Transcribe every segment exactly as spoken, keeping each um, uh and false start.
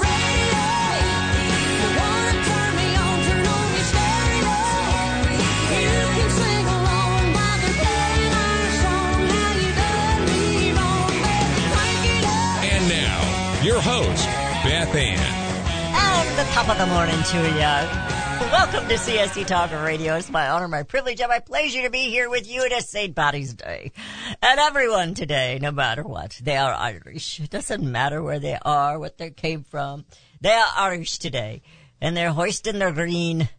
radio. Your host, Beth Ann. And the top of the morning to you. Welcome to C S T Talk Radio. It's my honor, my privilege, and my pleasure to be here with you. It is Saint Patrick's Day. And everyone today, no matter what, they are Irish. It doesn't matter where they are, what they came from. They are Irish today. And they're hoisting their green.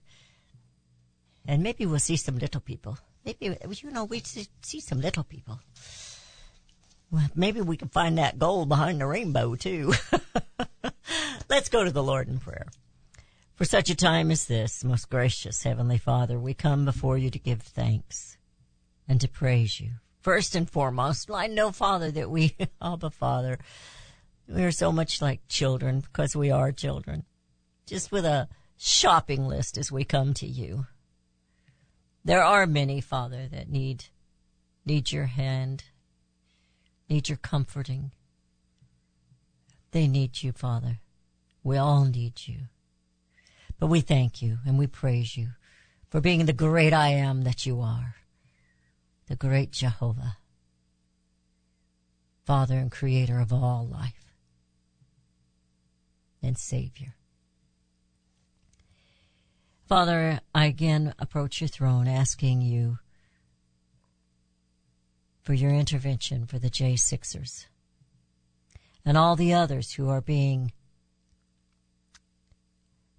And maybe we'll see some little people. Maybe, you know, we see some little people. Well, maybe we can find that gold behind the rainbow, too. Let's go to the Lord in prayer. For such a time as this, most gracious Heavenly Father, we come before you to give thanks and to praise you. First and foremost, I know, Father, that we, Abba Father, we are so much like children because we are children, just with a shopping list as we come to you. There are many, Father, that need need your hand. Need your comforting. They need you, Father. We all need you. But we thank you and we praise you for being the great I am that you are, the great Jehovah, Father and Creator of all life and Savior. Father, I again approach your throne asking you for your intervention for the J sixers and all the others who are being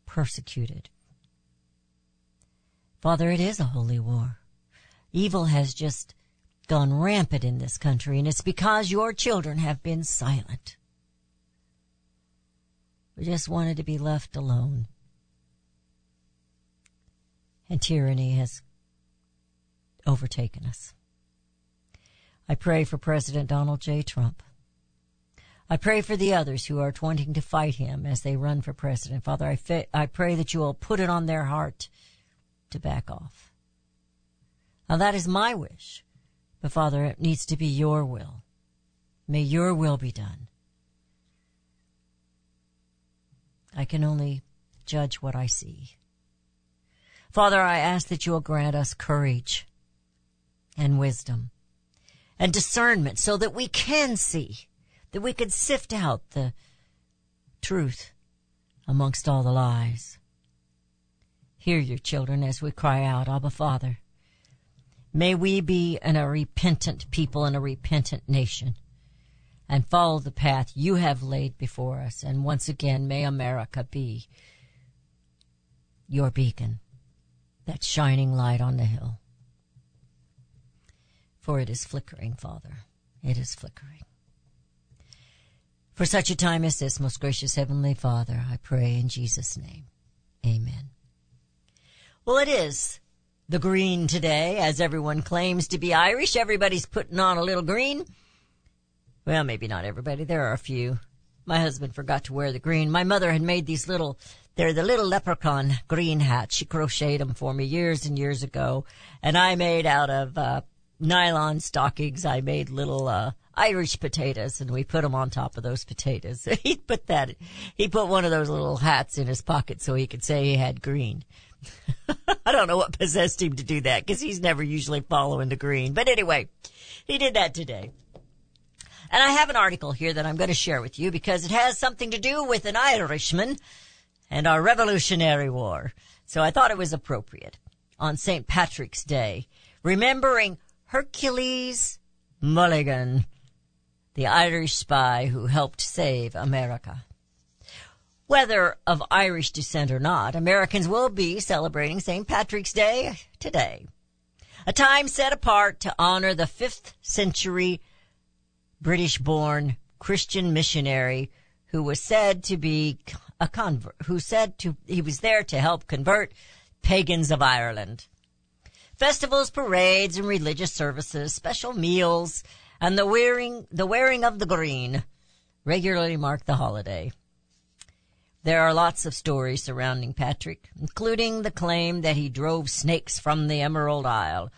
persecuted. Father, it is a holy war. Evil has just gone rampant in this country, and it's because your children have been silent. We just wanted to be left alone. And tyranny has overtaken us. I pray for President Donald J. Trump. I pray for the others who are wanting to fight him as they run for president. Father, I, fa- I pray that you will put it on their heart to back off. Now, that is my wish. But, Father, it needs to be your will. May your will be done. I can only judge what I see. Father, I ask that you will grant us courage and wisdom and discernment so that we can see, that we can sift out the truth amongst all the lies. Hear your children as we cry out, Abba, Father. May we be an, a repentant people and a repentant nation and follow the path you have laid before us. And once again, may America be your beacon, that shining light on the hill. For it is flickering, Father. It is flickering. For such a time as this, most gracious Heavenly Father, I pray in Jesus' name. Amen. Well, it is the green today. As everyone claims to be Irish, everybody's putting on a little green. Well, maybe not everybody. There are a few. My husband forgot to wear the green. My mother had made these little, they're the little leprechaun green hats. She crocheted them for me years and years ago. And I made out of, uh, nylon stockings. I made little uh, Irish potatoes, and we put them on top of those potatoes. He put that, he put one of those little hats in his pocket so he could say he had green. I don't know what possessed him to do that, because he's never usually following the green. But anyway, he did that today. And I have an article here that I'm going to share with you because it has something to do with an Irishman and our Revolutionary War. So I thought it was appropriate on Saint Patrick's Day, remembering Hercules Mulligan, the Irish spy who helped save America. Whether of Irish descent or not, Americans will be celebrating Saint Patrick's Day today, a time set apart to honor the fifth century British-born Christian missionary who was said to be a convert, who said to he was there to help convert pagans of Ireland. Festivals, parades, and religious services, special meals, and the wearing the wearing of the green regularly mark the holiday. There are lots of stories surrounding Patrick, including the claim that he drove snakes from the Emerald Isle.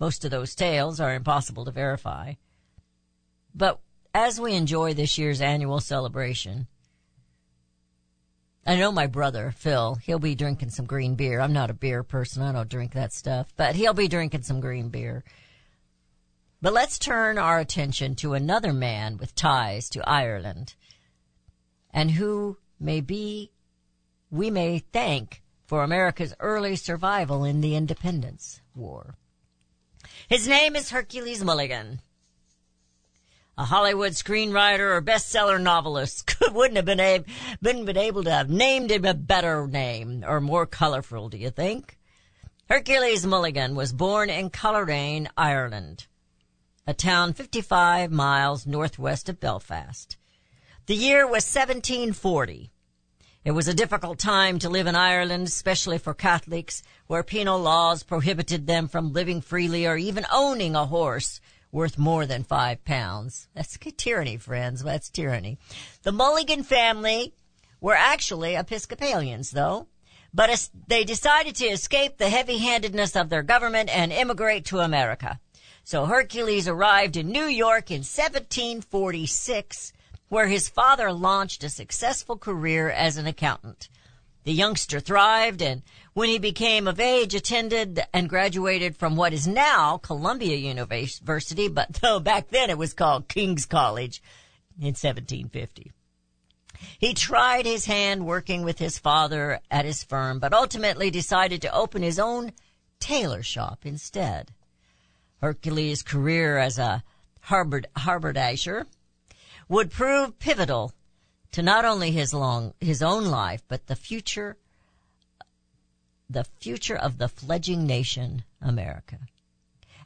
Most of those tales are impossible to verify. But as we enjoy this year's annual celebration, I know my brother, Phil, he'll be drinking some green beer. I'm not a beer person. I don't drink that stuff. But he'll be drinking some green beer. But let's turn our attention to another man with ties to Ireland and who may be, we may thank for America's early survival in the Independence War. His name is Hercules Mulligan, a Hollywood screenwriter or bestseller novelist. Wouldn't have been able, wouldn't been able to have named him a better name or more colorful, do you think? Hercules Mulligan was born in Coleraine, Ireland, a town fifty-five miles northwest of Belfast. The year was seventeen forty. It was a difficult time to live in Ireland, especially for Catholics, where penal laws prohibited them from living freely or even owning a horse worth more than five pounds. That's tyranny, friends. That's tyranny. The Mulligan family were actually Episcopalians, though, but they decided to escape the heavy-handedness of their government and immigrate to America. So Hercules arrived in New York in seventeen forty-six, where his father launched a successful career as an accountant. The youngster thrived, and when he became of age, attended and graduated from what is now Columbia University, but though back then it was called King's College in seventeen fifty. He tried his hand working with his father at his firm, but ultimately decided to open his own tailor shop instead. Hercules' career as a haberdasher would prove pivotal to not only his long his own life, but the future, the future of the fledgling nation, America.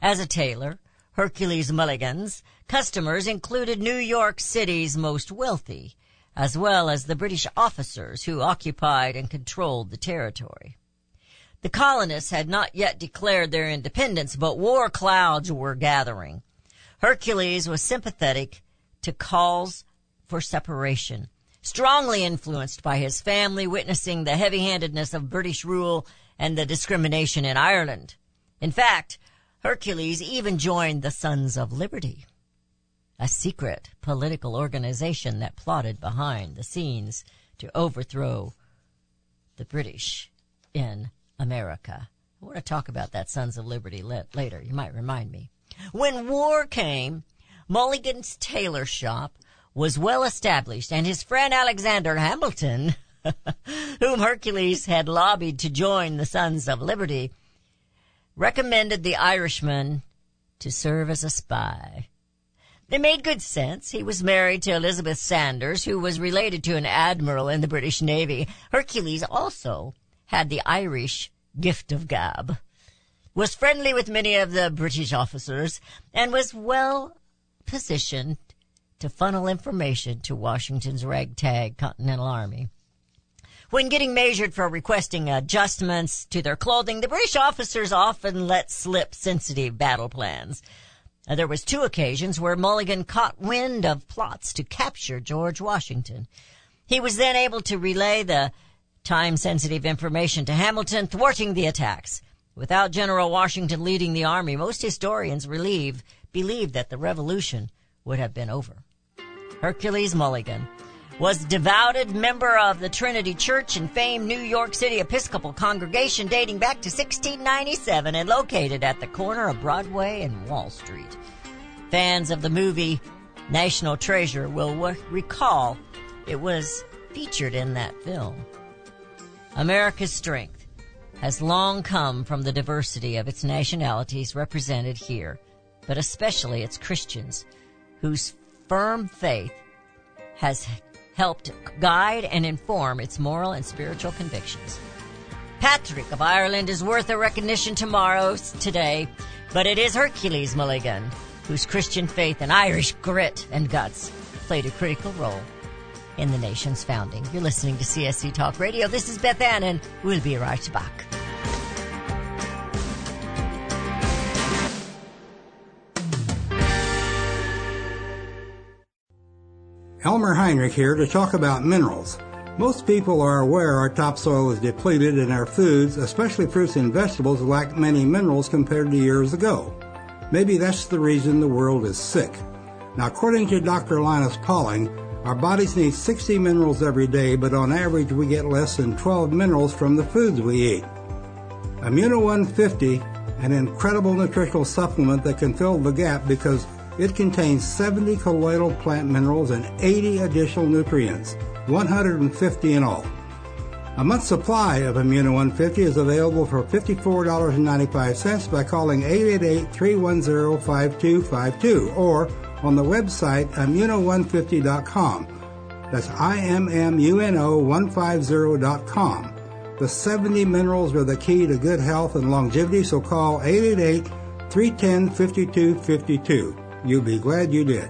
As a tailor, Hercules Mulligan's customers included New York City's most wealthy, as well as the British officers who occupied and controlled the territory. The colonists had not yet declared their independence, but war clouds were gathering. Hercules was sympathetic to calls for separation, strongly influenced by his family witnessing the heavy-handedness of British rule and the discrimination in Ireland. In fact, Hercules even joined the Sons of Liberty, a secret political organization that plotted behind the scenes to overthrow the British in America. I want to talk about that Sons of Liberty le- later. You might remind me. When war came, Mulligan's tailor shop was well established, and his friend Alexander Hamilton, whom Hercules had lobbied to join the Sons of Liberty, recommended the Irishman to serve as a spy. It made good sense. He was married to Elizabeth Sanders, who was related to an admiral in the British Navy. Hercules also had the Irish gift of gab, was friendly with many of the British officers, and was well positioned to funnel information to Washington's ragtag Continental Army. When getting measured for requesting adjustments to their clothing, the British officers often let slip sensitive battle plans. Now, there was two occasions where Mulligan caught wind of plots to capture George Washington. He was then able to relay the time-sensitive information to Hamilton, thwarting the attacks. Without General Washington leading the army, most historians believe believed that the revolution would have been over. Hercules Mulligan was a devoted member of the Trinity Church and famed New York City Episcopal congregation dating back to sixteen ninety-seven and located at the corner of Broadway and Wall Street. Fans of the movie National Treasure will w- recall it was featured in that film. America's strength has long come from the diversity of its nationalities represented here, but especially its Christians, whose firm faith has helped guide and inform its moral and spiritual convictions. Patrick of Ireland is worth a recognition tomorrow, today, but it is Hercules Mulligan, whose Christian faith and Irish grit and guts played a critical role in the nation's founding. You're listening to C S C Talk Radio. This is Beth Ann, and we'll be right back. Elmer Heinrich here to talk about minerals. Most people are aware our topsoil is depleted and our foods, especially fruits and vegetables, lack many minerals compared to years ago. Maybe that's the reason the world is sick. Now, according to Doctor Linus Pauling, our bodies need sixty minerals every day, but on average we get less than twelve minerals from the foods we eat. Immuno one fifty, an incredible nutritional supplement that can fill the gap because it contains seventy colloidal plant minerals and eighty additional nutrients, one hundred fifty in all. A month's supply of Immuno one fifty is available for fifty-four dollars and ninety-five cents by calling eight eight eight, three one zero, five two five two or on the website immuno one fifty dot com. That's I M M U N O one fifty dot com. The seventy minerals are the key to good health and longevity, so call eight eight eight, three one zero, five two five two. You'll be glad you did.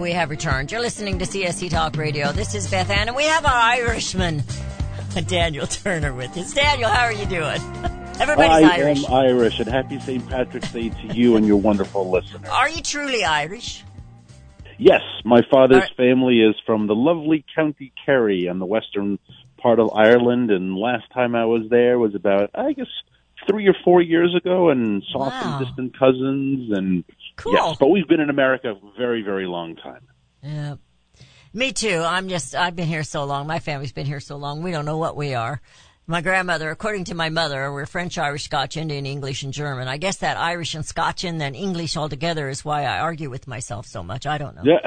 We have returned. You're listening to C S C Talk Radio. This is Beth Ann, and we have our Irishman, Daniel Turner, with us. Daniel, how are you doing? Everybody's I Irish. I am Irish, and happy Saint Patrick's Day to you and your wonderful listeners. Are you truly Irish? Yes. My father's right. family is from the lovely County Kerry on the western part of Ireland, and last time I was there was about, I guess, three or four years ago, and saw wow. some distant cousins, and... Cool. Yes, but we've been in America a very, very long time. Yeah. Me too. I'm just, I've been here so long. My family's been here so long. We don't know what we are. My grandmother, according to my mother, we're French, Irish, Scotch, Indian, English, and German. I guess that Irish and Scotch and then English all together is why I argue with myself so much. I don't know. Yeah.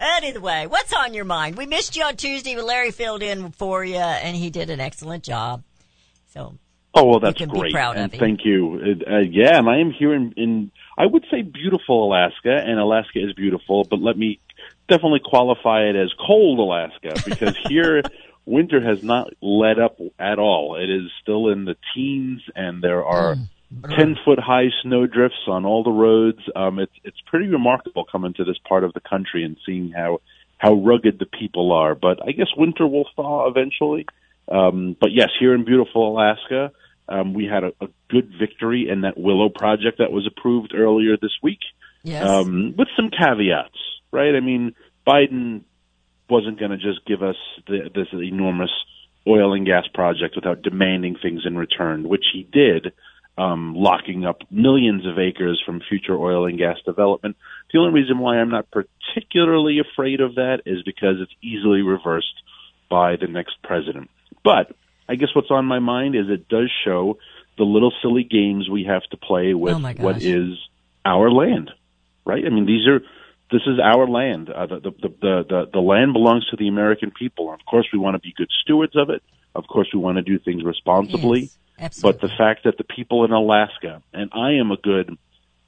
Anyway, what's on your mind? We missed you on Tuesday, but Larry filled in for you, and he did an excellent job. So... Oh, well, that's great. And thank you. Uh, yeah, and I am here in, in, I would say, beautiful Alaska, and Alaska is beautiful, but let me definitely qualify it as cold Alaska, because here winter has not let up at all. It is still in the teens, and there are ten-foot-high snow drifts on all the roads. Um, it's it's pretty remarkable coming to this part of the country and seeing how, how rugged the people are. But I guess winter will thaw eventually. Um, but, yes, here in beautiful Alaska, Um, we had a, a good victory in that Willow Project that was approved earlier this week, yes. um, with some caveats, right? I mean, Biden wasn't going to just give us the, this enormous oil and gas project without demanding things in return, which he did, um, locking up millions of acres from future oil and gas development. The only reason why I'm not particularly afraid of that is because it's easily reversed by the next president. But... I I guess what's on my mind is it does show the little silly games we have to play with oh what is our land, right? I mean, these are this is our land. Uh, the, the, the, the, the land belongs to the American people. Of course, we want to be good stewards of it. Of course, we want to do things responsibly. Yes, absolutely. But the fact that the people in Alaska, and I am a good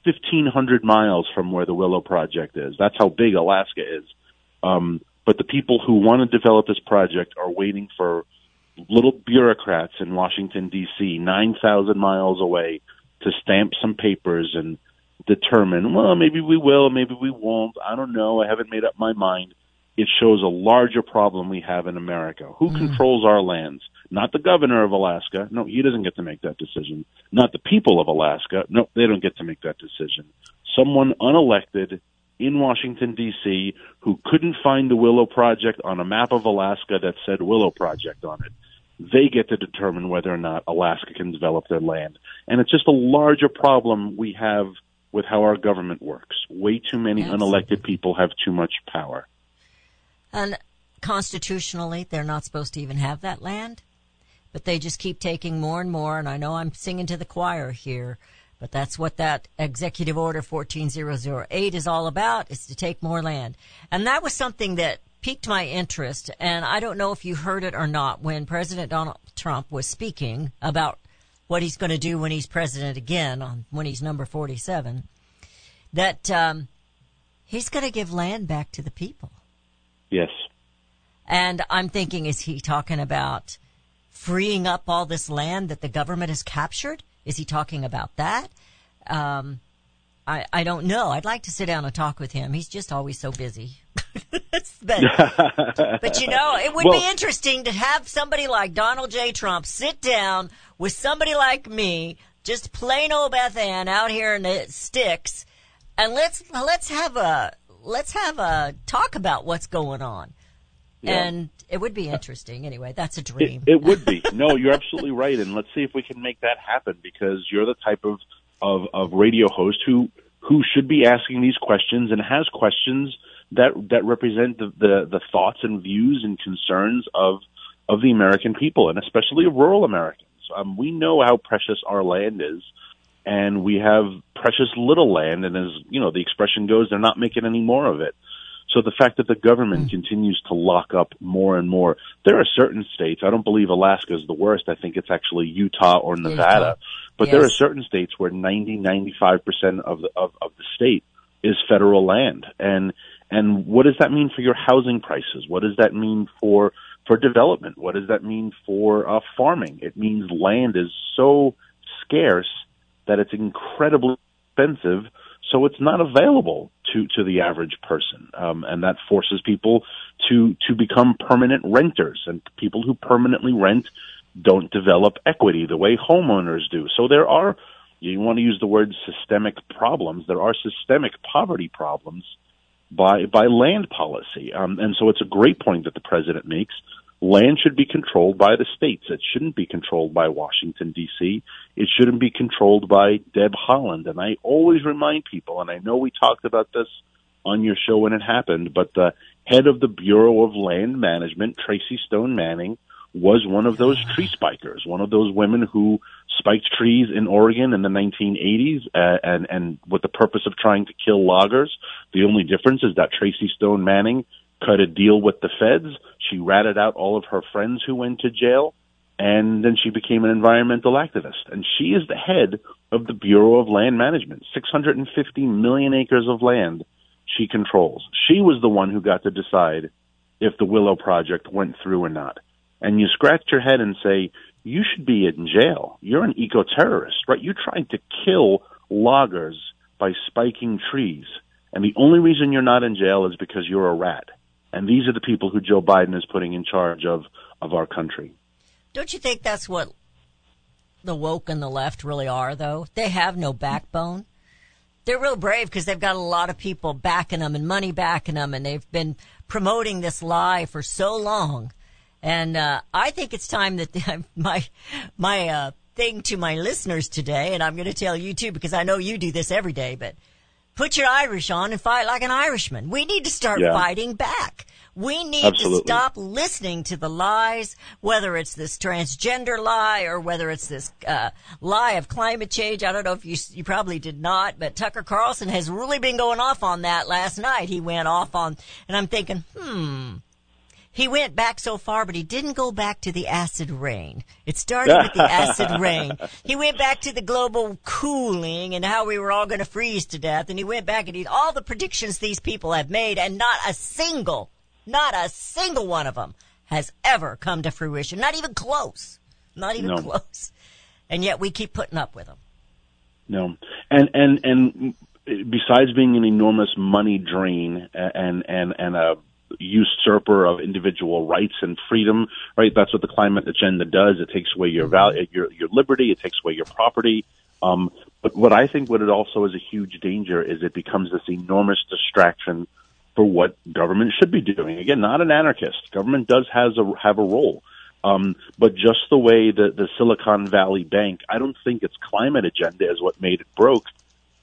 fifteen hundred miles from where the Willow Project is. That's how big Alaska is. Um, but the people who want to develop this project are waiting for little bureaucrats in Washington, D C, nine thousand miles away to stamp some papers and determine, well, maybe we will, maybe we won't. I don't know. I haven't made up my mind. It shows a larger problem we have in America. Who mm. controls our lands? Not the governor of Alaska. No, he doesn't get to make that decision. Not the people of Alaska. No, they don't get to make that decision. Someone unelected in Washington, D C, who couldn't find the Willow Project on a map of Alaska that said Willow Project on it. They get to determine whether or not Alaska can develop their land. And it's just a larger problem we have with how our government works. Way too many unelected people have too much power. And constitutionally, they're not supposed to even have that land, but they just keep taking more and more. And I know I'm singing to the choir here, but that's what that Executive Order one four zero zero eight is all about, is to take more land. And that was something that piqued my interest. And I don't know if you heard it or not when President Donald Trump was speaking about what he's going to do when he's president again, on, when he's number forty-seven, that um, he's going to give land back to the people. Yes. And I'm thinking, is he talking about freeing up all this land that the government has captured? Is he talking about that? Um, I, I don't know. I'd like to sit down and talk with him. He's just always so busy. but, but, you know, it would well, be interesting to have somebody like Donald J. Trump sit down with somebody like me, just plain old Beth Ann out here in the sticks, and let's let's have a – Let's have a talk about what's going on. Yeah. And it would be interesting. Anyway, that's a dream. It, it would be. No, you're absolutely right. And let's see if we can make that happen, because you're the type of, of, of radio host who, who should be asking these questions and has questions that, that represent the, the, the thoughts and views and concerns of, of the American people, and especially rural Americans. Um, we know how precious our land is. And we have precious little land, and as you know, the expression goes, they're not making any more of it. So the fact that the government mm-hmm. continues to lock up more and more, there are certain states, I don't believe Alaska is the worst, I think it's actually Utah or Nevada, Utah. but yes. there are certain states where ninety, ninety-five percent of the, of, of the state is federal land. And, and what does that mean for your housing prices? What does that mean for, for development? What does that mean for uh, farming? It means land is so scarce that it's incredibly expensive, so it's not available to, to the average person. Um, and that forces people to, to become permanent renters. And people who permanently rent don't develop equity the way homeowners do. So there are, you want to use the word systemic problems, there are systemic poverty problems by, by land policy. Um, and so it's a great point that the president makes. Land should be controlled by the states. It shouldn't be controlled by Washington, D C. It shouldn't be controlled by Deb Haaland. And I always remind people, and I know we talked about this on your show when it happened, but the head of the Bureau of Land Management, Tracy Stone Manning, was one of those tree spikers, one of those women who spiked trees in Oregon in the nineteen eighties uh, and, and with the purpose of trying to kill loggers. The only difference is that Tracy Stone Manning cut a deal with the feds. She ratted out all of her friends who went to jail, and then she became an environmental activist. And she is the head of the Bureau of Land Management. six hundred fifty million acres of land she controls. She was the one who got to decide if the Willow Project went through or not. And you scratch your head and say, you should be in jail. You're an eco-terrorist, right? You tried to kill loggers by spiking trees. And the only reason you're not in jail is because you're a rat. And these are the people who Joe Biden is putting in charge of, of our country. Don't you think that's what the woke and the left really are, though? They have no backbone. They're real brave because they've got a lot of people backing them and money backing them, and they've been promoting this lie for so long. And uh, I think it's time that the, my my uh, thing to my listeners today, and I'm going to tell you too, because I know you do this every day, but put your Irish on and fight like an Irishman. We need to start yeah. fighting back. We need Absolutely. to stop listening to the lies, whether it's this transgender lie or whether it's this uh, lie of climate change. I don't know if you you probably did not, but Tucker Carlson has really been going off on that. Last night he went off on, and I'm thinking, hmm. He went back so far, but he didn't go back to the acid rain. It started with the acid rain. He went back to the global cooling and how we were all going to freeze to death. And he went back and he, all the predictions these people have made, and not a single, not a single one of them has ever come to fruition. Not even close. Not even no. close. And yet we keep putting up with them. No. And, and, and besides being an enormous money drain and, and, and a, usurper of individual rights and freedom, right? That's what the climate agenda does. It takes away your value, your your liberty. It takes away your property. Um, but what I think what it also is a huge danger is it becomes this enormous distraction for what government should be doing. Again, not an anarchist. Government does has a have a role, um, but just the way the the Silicon Valley Bank, I don't think its climate agenda is what made it broke.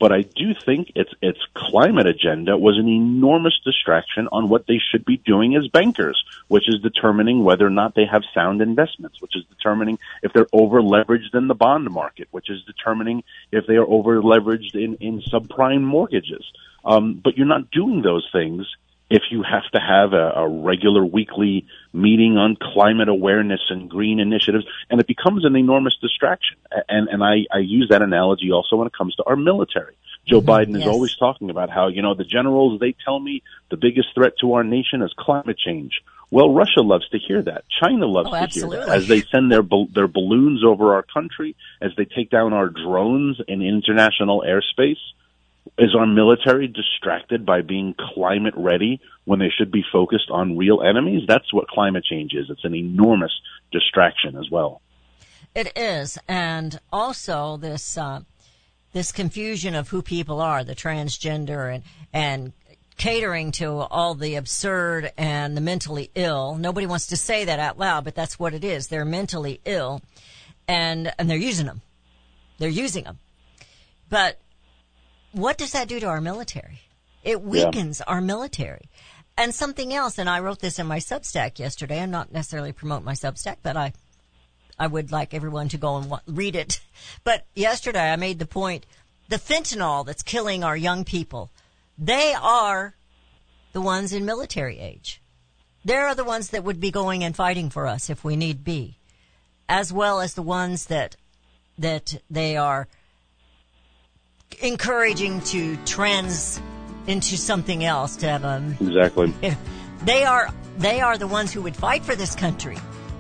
But I do think its its climate agenda was an enormous distraction on what they should be doing as bankers, which is determining whether or not they have sound investments, which is determining if they're over-leveraged in the bond market, which is determining if they are over-leveraged in, in subprime mortgages. Um, but you're not doing those things if you have to have a, a regular weekly meeting on climate awareness and green initiatives, and it becomes an enormous distraction. And, and I, I use that analogy also when it comes to our military. Joe mm-hmm. Biden yes. is always talking about how, you know, the generals, they tell me the biggest threat to our nation is climate change. Well, Russia loves to hear that. China loves oh, to absolutely. hear that. As they send their their balloons over our country, as they take down our drones in international airspace, is our military distracted by being climate ready when they should be focused on real enemies? That's what climate change is. It's an enormous distraction as well. It is. And also this uh, this confusion of who people are, the transgender and, and catering to all the absurd and the mentally ill. Nobody wants to say that out loud, but that's what it is. They're mentally ill, and and they're using them. They're using them. But what does that do to our military? It weakens yeah. our military. And something else, and I wrote this in my Substack yesterday. I'm not necessarily promoting my Substack, but I I would like everyone to go and wa- read it. But yesterday I made the point, the fentanyl that's killing our young people, they are the ones in military age. They're the ones that would be going and fighting for us if we need be, as well as the ones that that they are encouraging to trans into something else, to have a exactly if they are they are the ones who would fight for this country.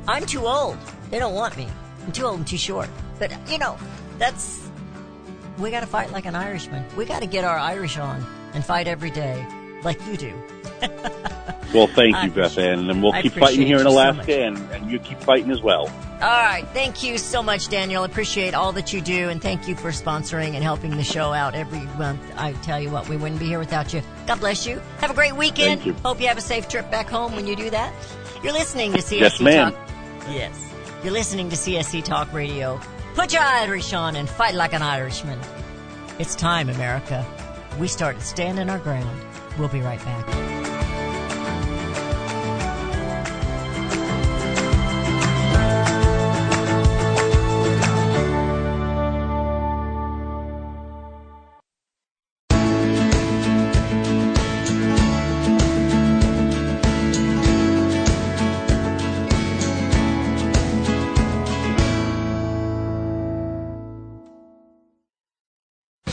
I'm too old, they don't want me. I'm too old and too short. But you know, that's we got to fight like an Irishman. We got to get our Irish on and fight every day like you do. Well, thank you, Beth Ann, and we'll I keep fighting here in Alaska, so and, and you keep fighting as well. All right. Thank you so much, Daniel. Appreciate all that you do, and thank you for sponsoring and helping the show out every month. I tell you what, we wouldn't be here without you. God bless you. Have a great weekend. Thank you. Hope you have a safe trip back home when you do that. You're listening to C S C yes, ma'am. Talk. Yes. You're listening to C S C Talk Radio. Put your Irish on and fight like an Irishman. It's time, America. We started standing our ground. We'll be right back.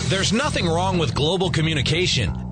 There's nothing wrong with global communication.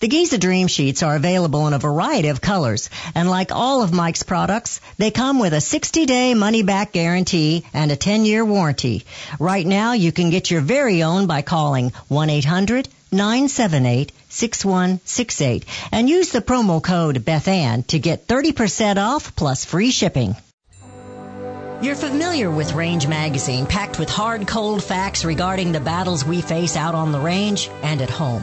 The Giza Dream sheets are available in a variety of colors, and like all of Mike's products, they come with a sixty-day money-back guarantee and a ten-year warranty. Right now, you can get your very own by calling one eight hundred nine seven eight six one six eight and use the promo code Bethann to get thirty percent off plus free shipping. You're familiar with Range Magazine, packed with hard, cold facts regarding the battles we face out on the range and at home.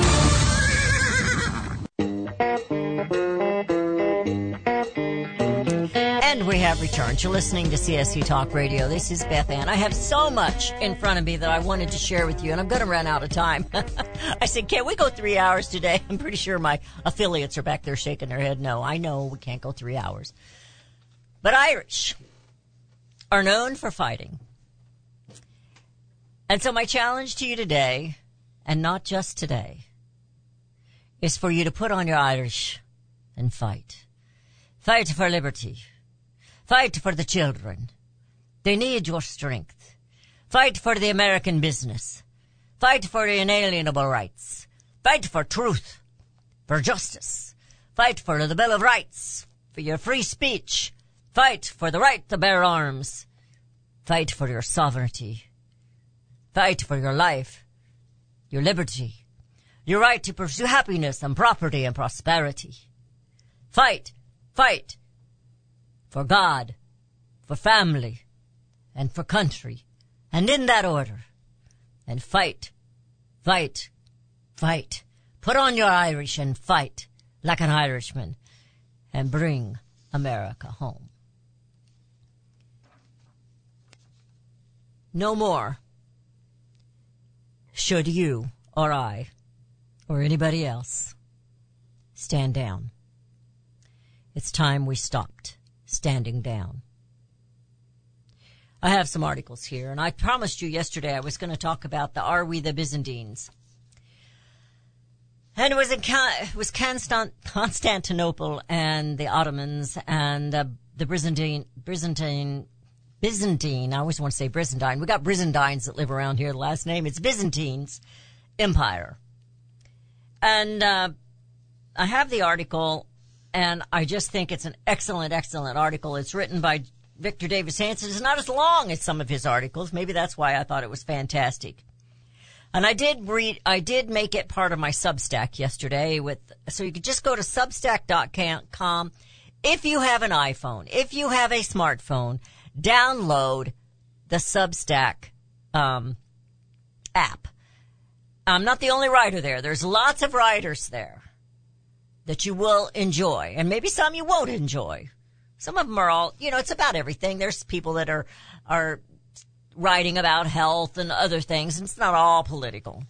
We have returned. You're listening to C S C Talk Radio. This is Beth Ann. I have so much in front of me that I wanted to share with you, and I'm going to run out of time. I said, can't we go three hours today? I'm pretty sure my affiliates are back there shaking their head. No, I know we can't go three hours. But Irish are known for fighting. And so my challenge to you today, and not just today, is for you to put on your Irish and fight. Fight for liberty. Fight for the children. They need your strength. Fight for the American business. Fight for inalienable rights. Fight for truth, for justice. Fight for the Bill of Rights, for your free speech. Fight for the right to bear arms. Fight for your sovereignty. Fight for your life, your liberty, your right to pursue happiness and property and prosperity. Fight, fight. For God, for family, and for country, and in that order. And fight, fight, fight. Put on your Irish and fight like an Irishman and bring America home. No more should you or I or anybody else stand down. It's time we stopped standing down. I have some articles here, and I promised you yesterday I was going to talk about the Are We the Byzantines? And it was, in, it was Constant, Constantinople and the Ottomans and uh, the Byzantine, Byzantine, Byzantine, I always want to say Byzantine. We got Byzantines that live around here, the last name. It's Byzantines Empire. And uh, I have the article, and I just think it's an excellent, excellent article. It's written by Victor Davis Hanson. Is not as long as some of his articles. Maybe that's why I thought it was fantastic. And I did read, I did make it part of my Substack yesterday with, so you could just go to substack dot com. If you have an iPhone, if you have a smartphone, download the Substack, um, app. I'm not the only writer there. There's lots of writers there that you will enjoy, and maybe some you won't enjoy. Some of them are all, you know, it's about everything. There's people that are, are writing about health and other things, and it's not all political.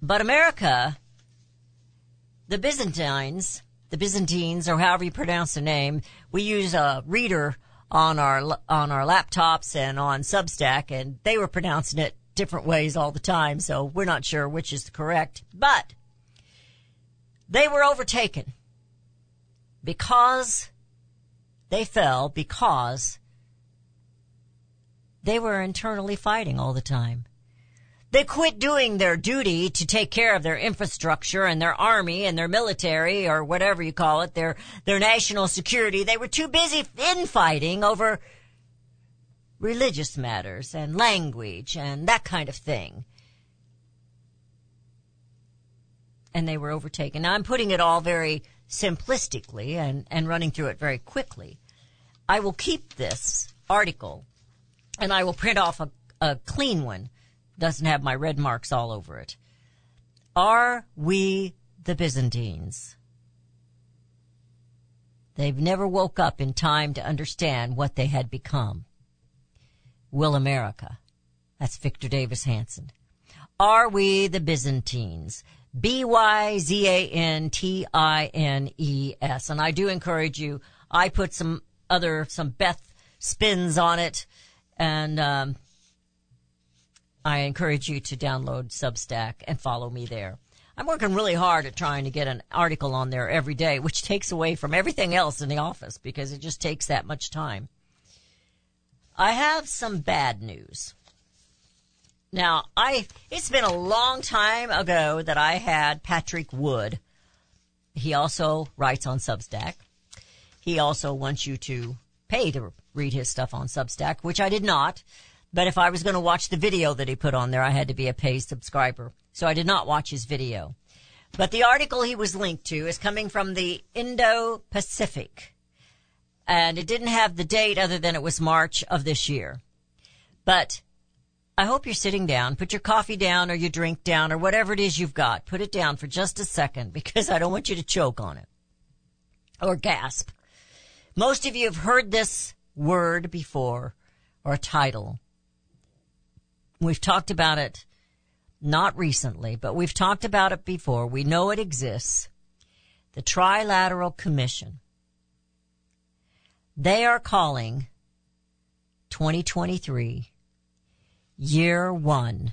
But America, the Byzantines, the Byzantines, or however you pronounce the name, we use a reader on our, on our laptops and on Substack, and they were pronouncing it different ways all the time, so we're not sure which is correct. But they were overtaken. Because they fell, because they were internally fighting all the time. They quit doing their duty to take care of their infrastructure and their army and their military, or whatever you call it, their, their national security. They were too busy infighting over religious matters and language and that kind of thing. And they were overtaken. Now, I'm putting it all very simplistically and, and running through it very quickly. I will keep this article, and I will print off a, a clean one. Doesn't have my red marks all over it. Are we the Byzantines? They've never woke up in time to understand what they had become. Will America? That's Victor Davis Hanson. Are we the Byzantines? B Y Z A N T I N E S. And I do encourage you. I put some other, some Beth spins on it. And um, I encourage you to download Substack and follow me there. I'm working really hard at trying to get an article on there every day, which takes away from everything else in the office because it just takes that much time. I have some bad news. Now, I it's been a long time ago that I had Patrick Wood. He also writes on Substack. He also wants you to pay to read his stuff on Substack, which I did not. But if I was going to watch the video that he put on there, I had to be a paid subscriber. So I did not watch his video. But the article he was linked to is coming from the Indo-Pacific. And it didn't have the date other than it was March of this year. But I hope you're sitting down. Put your coffee down or your drink down or whatever it is you've got. Put it down for just a second because I don't want you to choke on it or gasp. Most of you have heard this word before, or title. We've talked about it, not recently, but we've talked about it before. We know it exists. The Trilateral Commission. They are calling twenty twenty-three Year one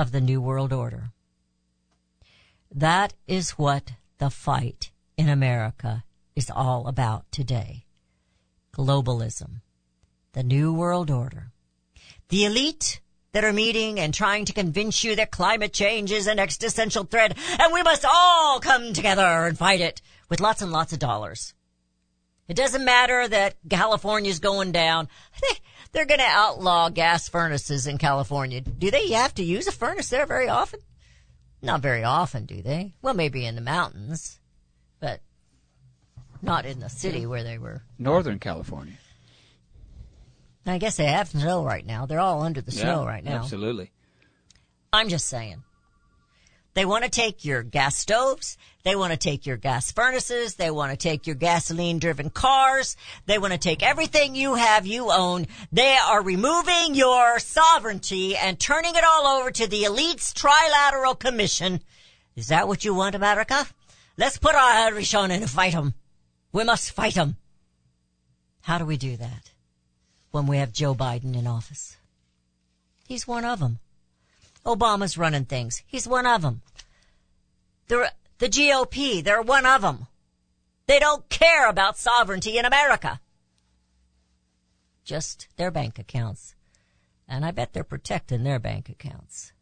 of the New World Order. That is what the fight in America is all about today. Globalism. The New World Order. The elite that are meeting and trying to convince you that climate change is an existential threat and we must all come together and fight it with lots and lots of dollars. It doesn't matter that California's going down. They're going to outlaw gas furnaces in California. Do they have to use a furnace there very often? Not very often, do they? Well, maybe in the mountains, but not in the city where they were. Northern California. I guess they have snow right now. They're all under the yeah, snow right now. Absolutely. I'm just saying. They want to take your gas stoves. They want to take your gas furnaces. They want to take your gasoline-driven cars. They want to take everything you have, you own. They are removing your sovereignty and turning it all over to the elite's Trilateral Commission Is that what you want, America? Let's put our Irish on and fight them. We must fight them. How do we do that when we have Joe Biden in office? He's one of them. Obama's running things. He's one of them. The, the G O P, they're one of them. They don't care about sovereignty in America. Just their bank accounts. And I bet they're protecting their bank accounts.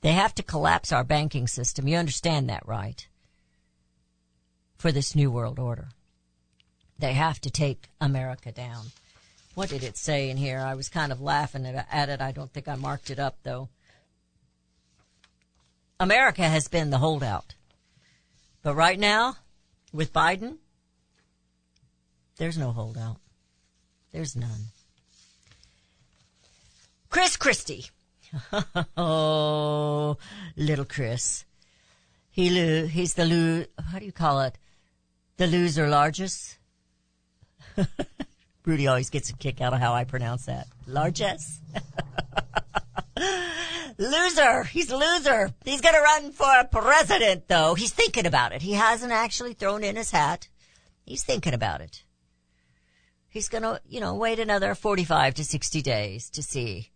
They have to collapse our banking system. You understand that, right? For this New World Order. They have to take America down. What did it say in here? I was kind of laughing at it. I don't think I marked it up, though. America has been the holdout. But right now, with Biden, there's no holdout. There's none. Chris Christie. Oh, little Chris. He lo- he's the lo- how do you call it? The loser largest. Rudy always gets a kick out of how I pronounce that. Largesse. Loser. He's a loser. He's going to run for president, though. He's thinking about it. He hasn't actually thrown in his hat. He's thinking about it. He's going to, you know, wait another forty-five to sixty days to see.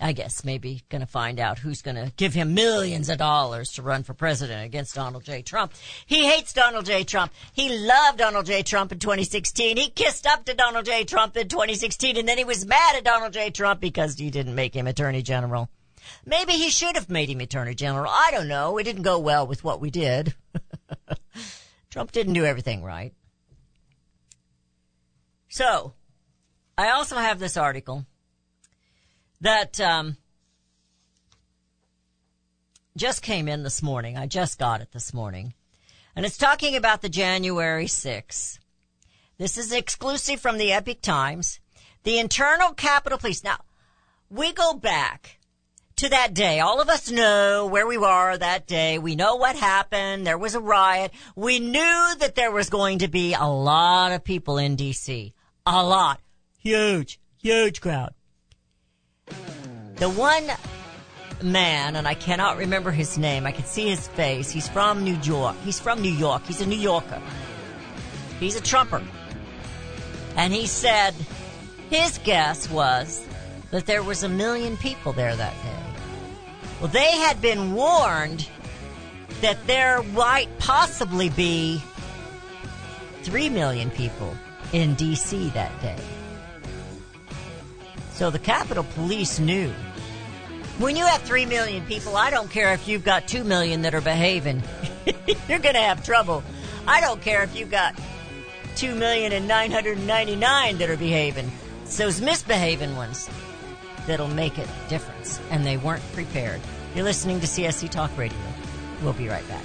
I guess maybe going to find out who's going to give him millions of dollars to run for president against Donald J. Trump. He hates Donald J. Trump. He loved Donald J. Trump in twenty sixteen. He kissed up to Donald J. Trump in twenty sixteen, and then he was mad at Donald J. Trump because he didn't make him attorney general. Maybe he should have made him attorney general. I don't know. It didn't go well with what we did. Trump didn't do everything right. So, I also have this article that um, just came in this morning. I just got it this morning. And it's talking about the January sixth. This is exclusive from the Epic Times. The internal Capitol Police. Now, we go back to that day. All of us know where we were that day. We know what happened. There was a riot. We knew that there was going to be a lot of people in D C. A lot. Huge, huge crowd. The one man, and I cannot remember his name. I can see his face. He's from New York. He's from New York. He's a New Yorker. He's a Trumper. And he said his guess was that there was a million people there that day. Well, they had been warned that there might possibly be three million people in D C that day. So the Capitol Police knew. When you have three million people, I don't care if you've got two million that are behaving. You're going to have trouble. I don't care if you've got two million and nine hundred ninety-nine that are behaving. It's those misbehaving ones that'll make a difference. And they weren't prepared. You're listening to C S C Talk Radio. We'll be right back.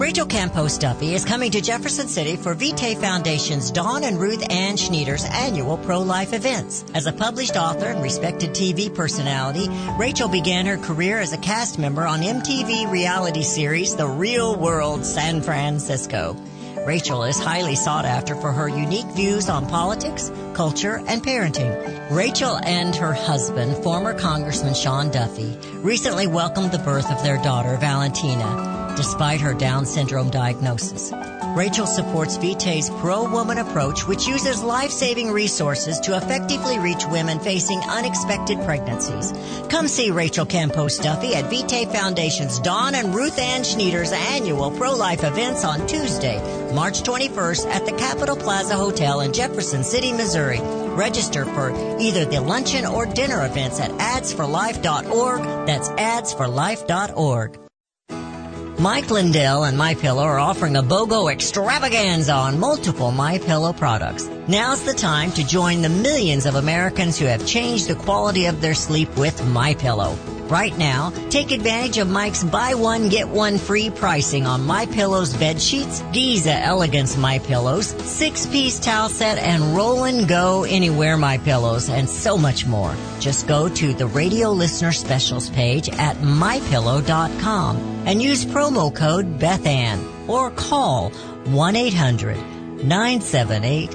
Rachel Campos-Duffy is coming to Jefferson City for Vitae Foundation's Dawn and Ruth Ann Schneeder's annual pro-life events. As a published author and respected T V personality, Rachel began her career as a cast member on M T V reality series The Real World San Francisco. Rachel is highly sought after for her unique views on politics, culture, and parenting. Rachel and her husband, former Congressman Sean Duffy, recently welcomed the birth of their daughter, Valentina, despite her Down syndrome diagnosis. Rachel supports Vitae's pro-woman approach, which uses life-saving resources to effectively reach women facing unexpected pregnancies. Come see Rachel Campos-Duffy at Vitae Foundation's Dawn and Ruth Ann Schneeder's annual pro-life events on Tuesday, March twenty-first at the Capitol Plaza Hotel in Jefferson City, Missouri. Register for either the luncheon or dinner events at ads for life dot org. That's ads for life dot org. Mike Lindell and MyPillow are offering a BOGO extravaganza on multiple MyPillow products. Now's the time to join the millions of Americans who have changed the quality of their sleep with MyPillow. Right now, take advantage of Mike's buy one, get one free pricing on MyPillow's bed sheets, Giza Elegance MyPillows, six-piece towel set, and Roll and Go Anywhere MyPillows, and so much more. Just go to the radio listener specials page at my pillow dot com and use promo code BethAnn or call one eight hundred, nine seven eight,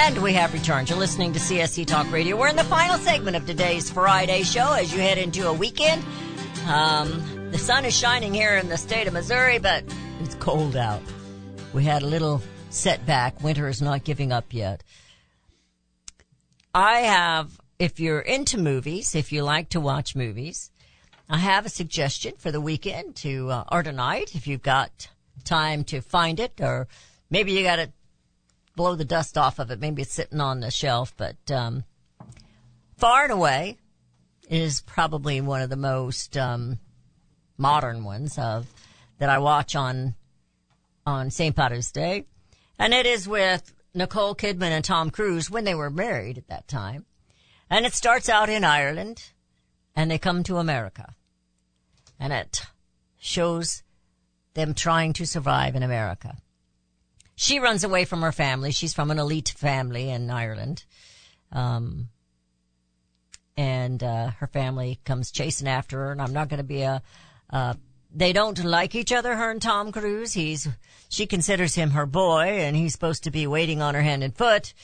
And we have returned. You're listening to C S C Talk Radio. We're in the final segment of today's Friday show as you head into a weekend. Um, the sun is shining here in the state of Missouri, but it's cold out. We had a little setback. Winter is not giving up yet. I have, if you're into movies, if you like to watch movies, I have a suggestion for the weekend to, uh, or tonight, if you've got time to find it, or maybe you got it. Blow the dust off of it. Maybe it's sitting on the shelf, but um, Far and Away is probably one of the most um, modern ones of that I watch on on Saint Patrick's Day, and it is with Nicole Kidman and Tom Cruise when they were married at that time. And it starts out in Ireland, and they come to America, and it shows them trying to survive in America. She runs away from her family. She's from an elite family in Ireland. Um, and, uh, her family comes chasing after her, and I'm not going to be a, uh, they don't like each other, her and Tom Cruise. He's, she considers him her boy, and he's supposed to be waiting on her hand and foot.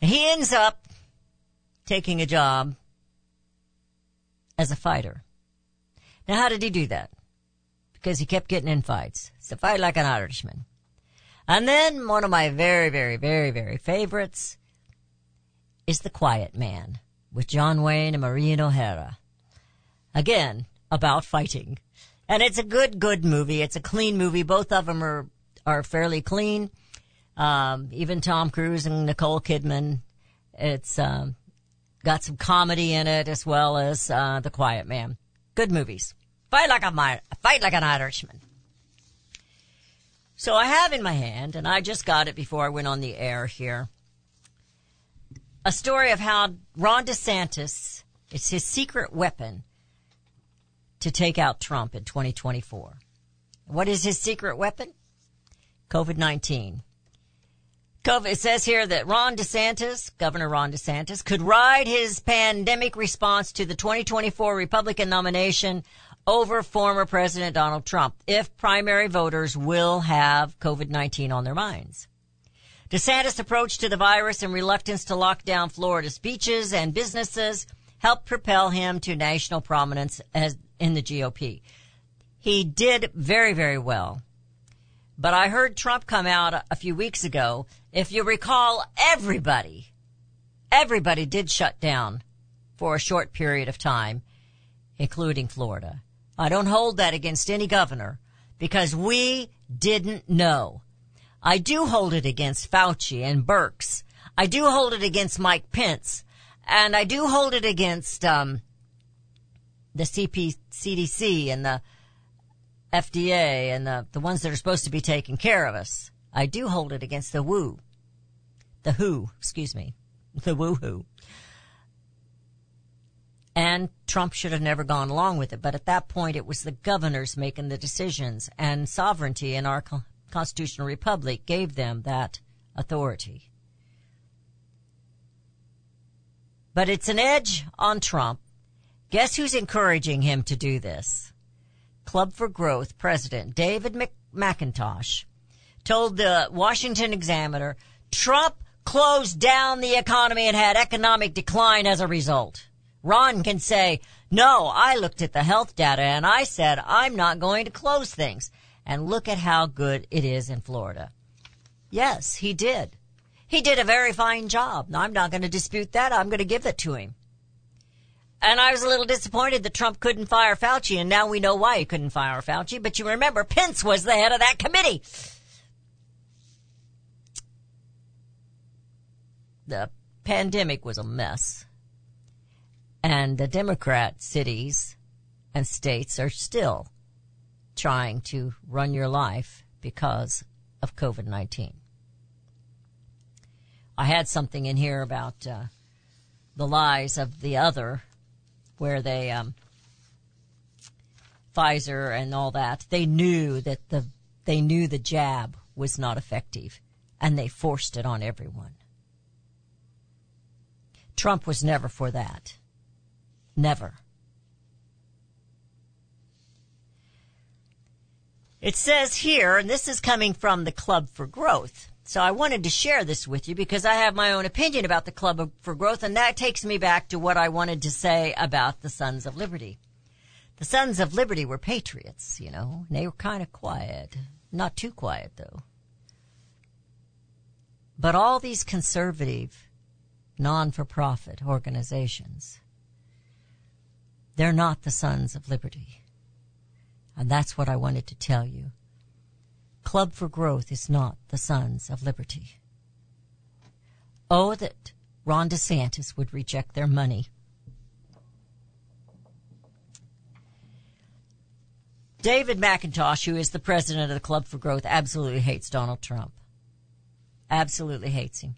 He ends up taking a job as a fighter. Now, how did he do that? Because he kept getting in fights. So fight like an Irishman. And then one of my very, very, very, very favorites is The Quiet Man with John Wayne and Maureen O'Hara. Again, about fighting. And it's a good, good movie. It's a clean movie. Both of them are, are fairly clean. Um, even Tom Cruise and Nicole Kidman. It's um, got some comedy in it as well as uh, The Quiet Man. Good movies. Fight like a, fight like an Irishman. So I have in my hand, and I just got it before I went on the air here, a story of how Ron DeSantis, it's his secret weapon to take out Trump in twenty twenty-four. What is his secret weapon? COVID nineteen. COVID, it says here that Ron DeSantis, Governor Ron DeSantis, could ride his pandemic response to the twenty twenty-four Republican nomination over former President Donald Trump if primary voters will have COVID nineteen on their minds. DeSantis' approach to the virus and reluctance to lock down Florida's beaches and businesses helped propel him to national prominence as in the G O P. He did very, very well. But I heard Trump come out a few weeks ago. If you recall, everybody, everybody did shut down for a short period of time, including Florida. I don't hold that against any governor because we didn't know. I do hold it against Fauci and Birx. I do hold it against Mike Pence. And I do hold it against um the C D C and the F D A and the, the ones that are supposed to be taking care of us. I do hold it against the woo. The who, excuse me. The woo-hoo. And Trump should have never gone along with it. But at that point, it was the governors making the decisions, and sovereignty in our constitutional republic gave them that authority. But it's an edge on Trump. Guess who's encouraging him to do this? Club for Growth President David McIntosh told the Washington Examiner, Trump closed down the economy and had economic decline as a result. Ron can say, no, I looked at the health data and I said, I'm not going to close things. And look at how good it is in Florida. Yes, he did. He did a very fine job. Now, I'm not going to dispute that. I'm going to give that to him. And I was a little disappointed that Trump couldn't fire Fauci, and now we know why he couldn't fire Fauci. But you remember, Pence was the head of that committee. The pandemic was a mess. And the Democrat cities and states are still trying to run your life because of COVID nineteen. I had something in here about uh, the lies of the other, where they, um, Pfizer and all that, they knew that the, they knew the jab was not effective, and they forced it on everyone. Trump was never for that. Never. It says here, and this is coming from the Club for Growth. So I wanted to share this with you because I have my own opinion about the Club for Growth, and that takes me back to what I wanted to say about the Sons of Liberty. The Sons of Liberty were patriots, you know, and they were kind of quiet. Not too quiet, though. But all these conservative, non-for-profit organizations, they're not the Sons of Liberty. And that's what I wanted to tell you. Club for Growth is not the Sons of Liberty. Oh, that Ron DeSantis would reject their money. David McIntosh, who is the president of the Club for Growth, absolutely hates Donald Trump. Absolutely hates him.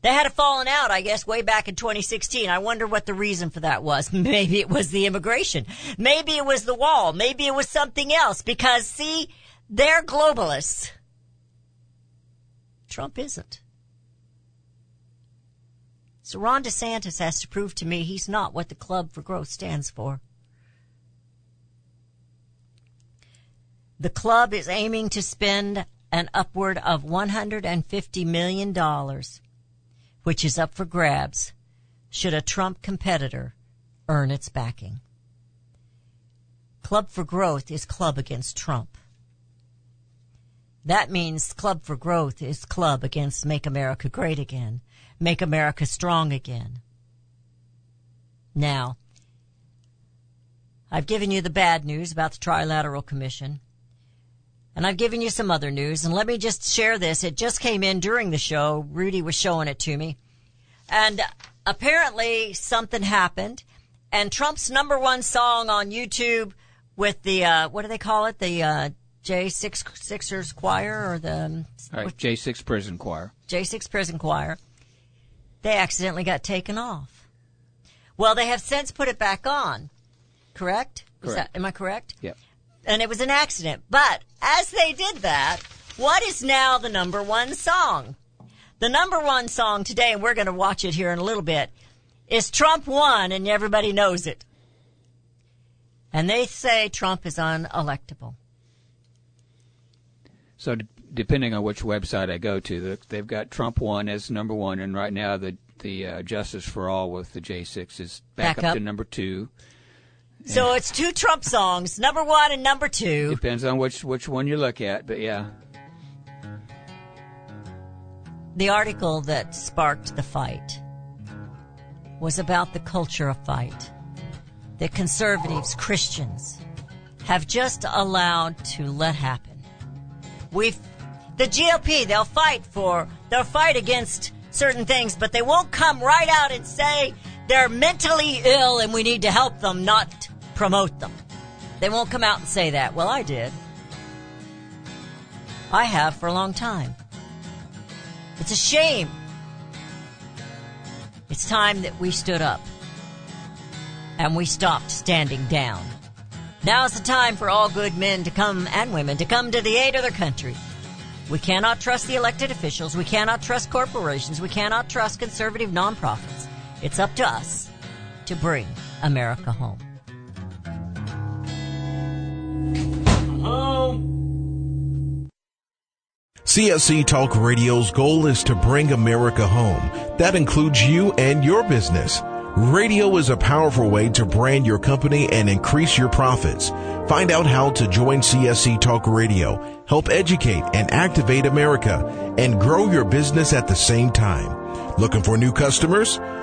They had a falling out, I guess, way back in twenty sixteen. I wonder what the reason for that was. Maybe it was the immigration. Maybe it was the wall. Maybe it was something else. Because, see, they're globalists. Trump isn't. So Ron DeSantis has to prove to me he's not what the Club for Growth stands for. The club is aiming to spend an upward of one hundred fifty million dollars, which is up for grabs, should a Trump competitor earn its backing. Club for Growth is club against Trump. That means Club for Growth is club against Make America Great Again, Make America Strong Again. Now, I've given you the bad news about the Trilateral Commission, and I've given you some other news, and let me just share this. It just came in during the show. Rudy was showing it to me. And apparently something happened, and Trump's number one song on YouTube with the, uh, what do they call it? The uh, J six Sixers Choir or the... All right, J six Prison Choir. J six Prison Choir. They accidentally got taken off. Well, they have since put it back on, correct? Correct. Is that, am I correct? Yep. And it was an accident. But as they did that, what is now the number one song? The number one song today, and we're going to watch it here in a little bit, is Trump Won, and everybody knows it. And they say Trump is unelectable. So d- depending on which website I go to, they've got Trump one as number one, and right now the the uh, Justice for All with the J six is back, back up, up to number two. So and it's two Trump songs, number one and number two. Depends on which, which one you look at, but yeah. The article that sparked the fight was about the culture of fight that conservatives, Christians, have just allowed to let happen. We've, the G O P, they'll fight for, they'll fight against certain things, but they won't come right out and say they're mentally ill and we need to help them, not promote them. They won't come out and say that. Well, I did. I have for a long time. It's a shame. It's time that we stood up and we stopped standing down. Now's the time for all good men to come and women to come to the aid of their country. We cannot trust the elected officials. We cannot trust corporations. We cannot trust conservative nonprofits. It's up to us to bring America home. Home. C S C Talk Radio's goal is to bring America home. That includes you and your business. Radio is a powerful way to brand your company and increase your profits. Find out how to join C S C Talk Radio, help educate and activate America, and grow your business at the same time. Looking for new customers?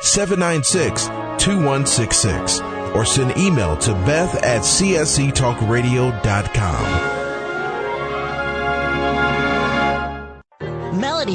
seven nine six, two one six six. Or send email to Beth at c s c talk radio dot com. Melody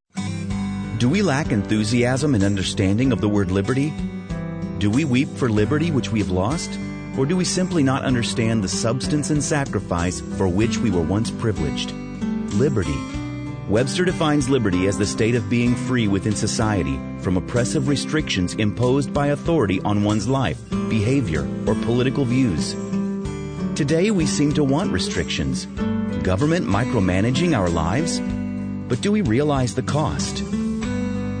Do we lack enthusiasm and understanding of the word liberty? Do we weep for liberty which we have lost? Or do we simply not understand the substance and sacrifice for which we were once privileged? Liberty. Webster defines liberty as the state of being free within society from oppressive restrictions imposed by authority on one's life, behavior, or political views. Today we seem to want restrictions. Government micromanaging our lives? But do we realize the cost?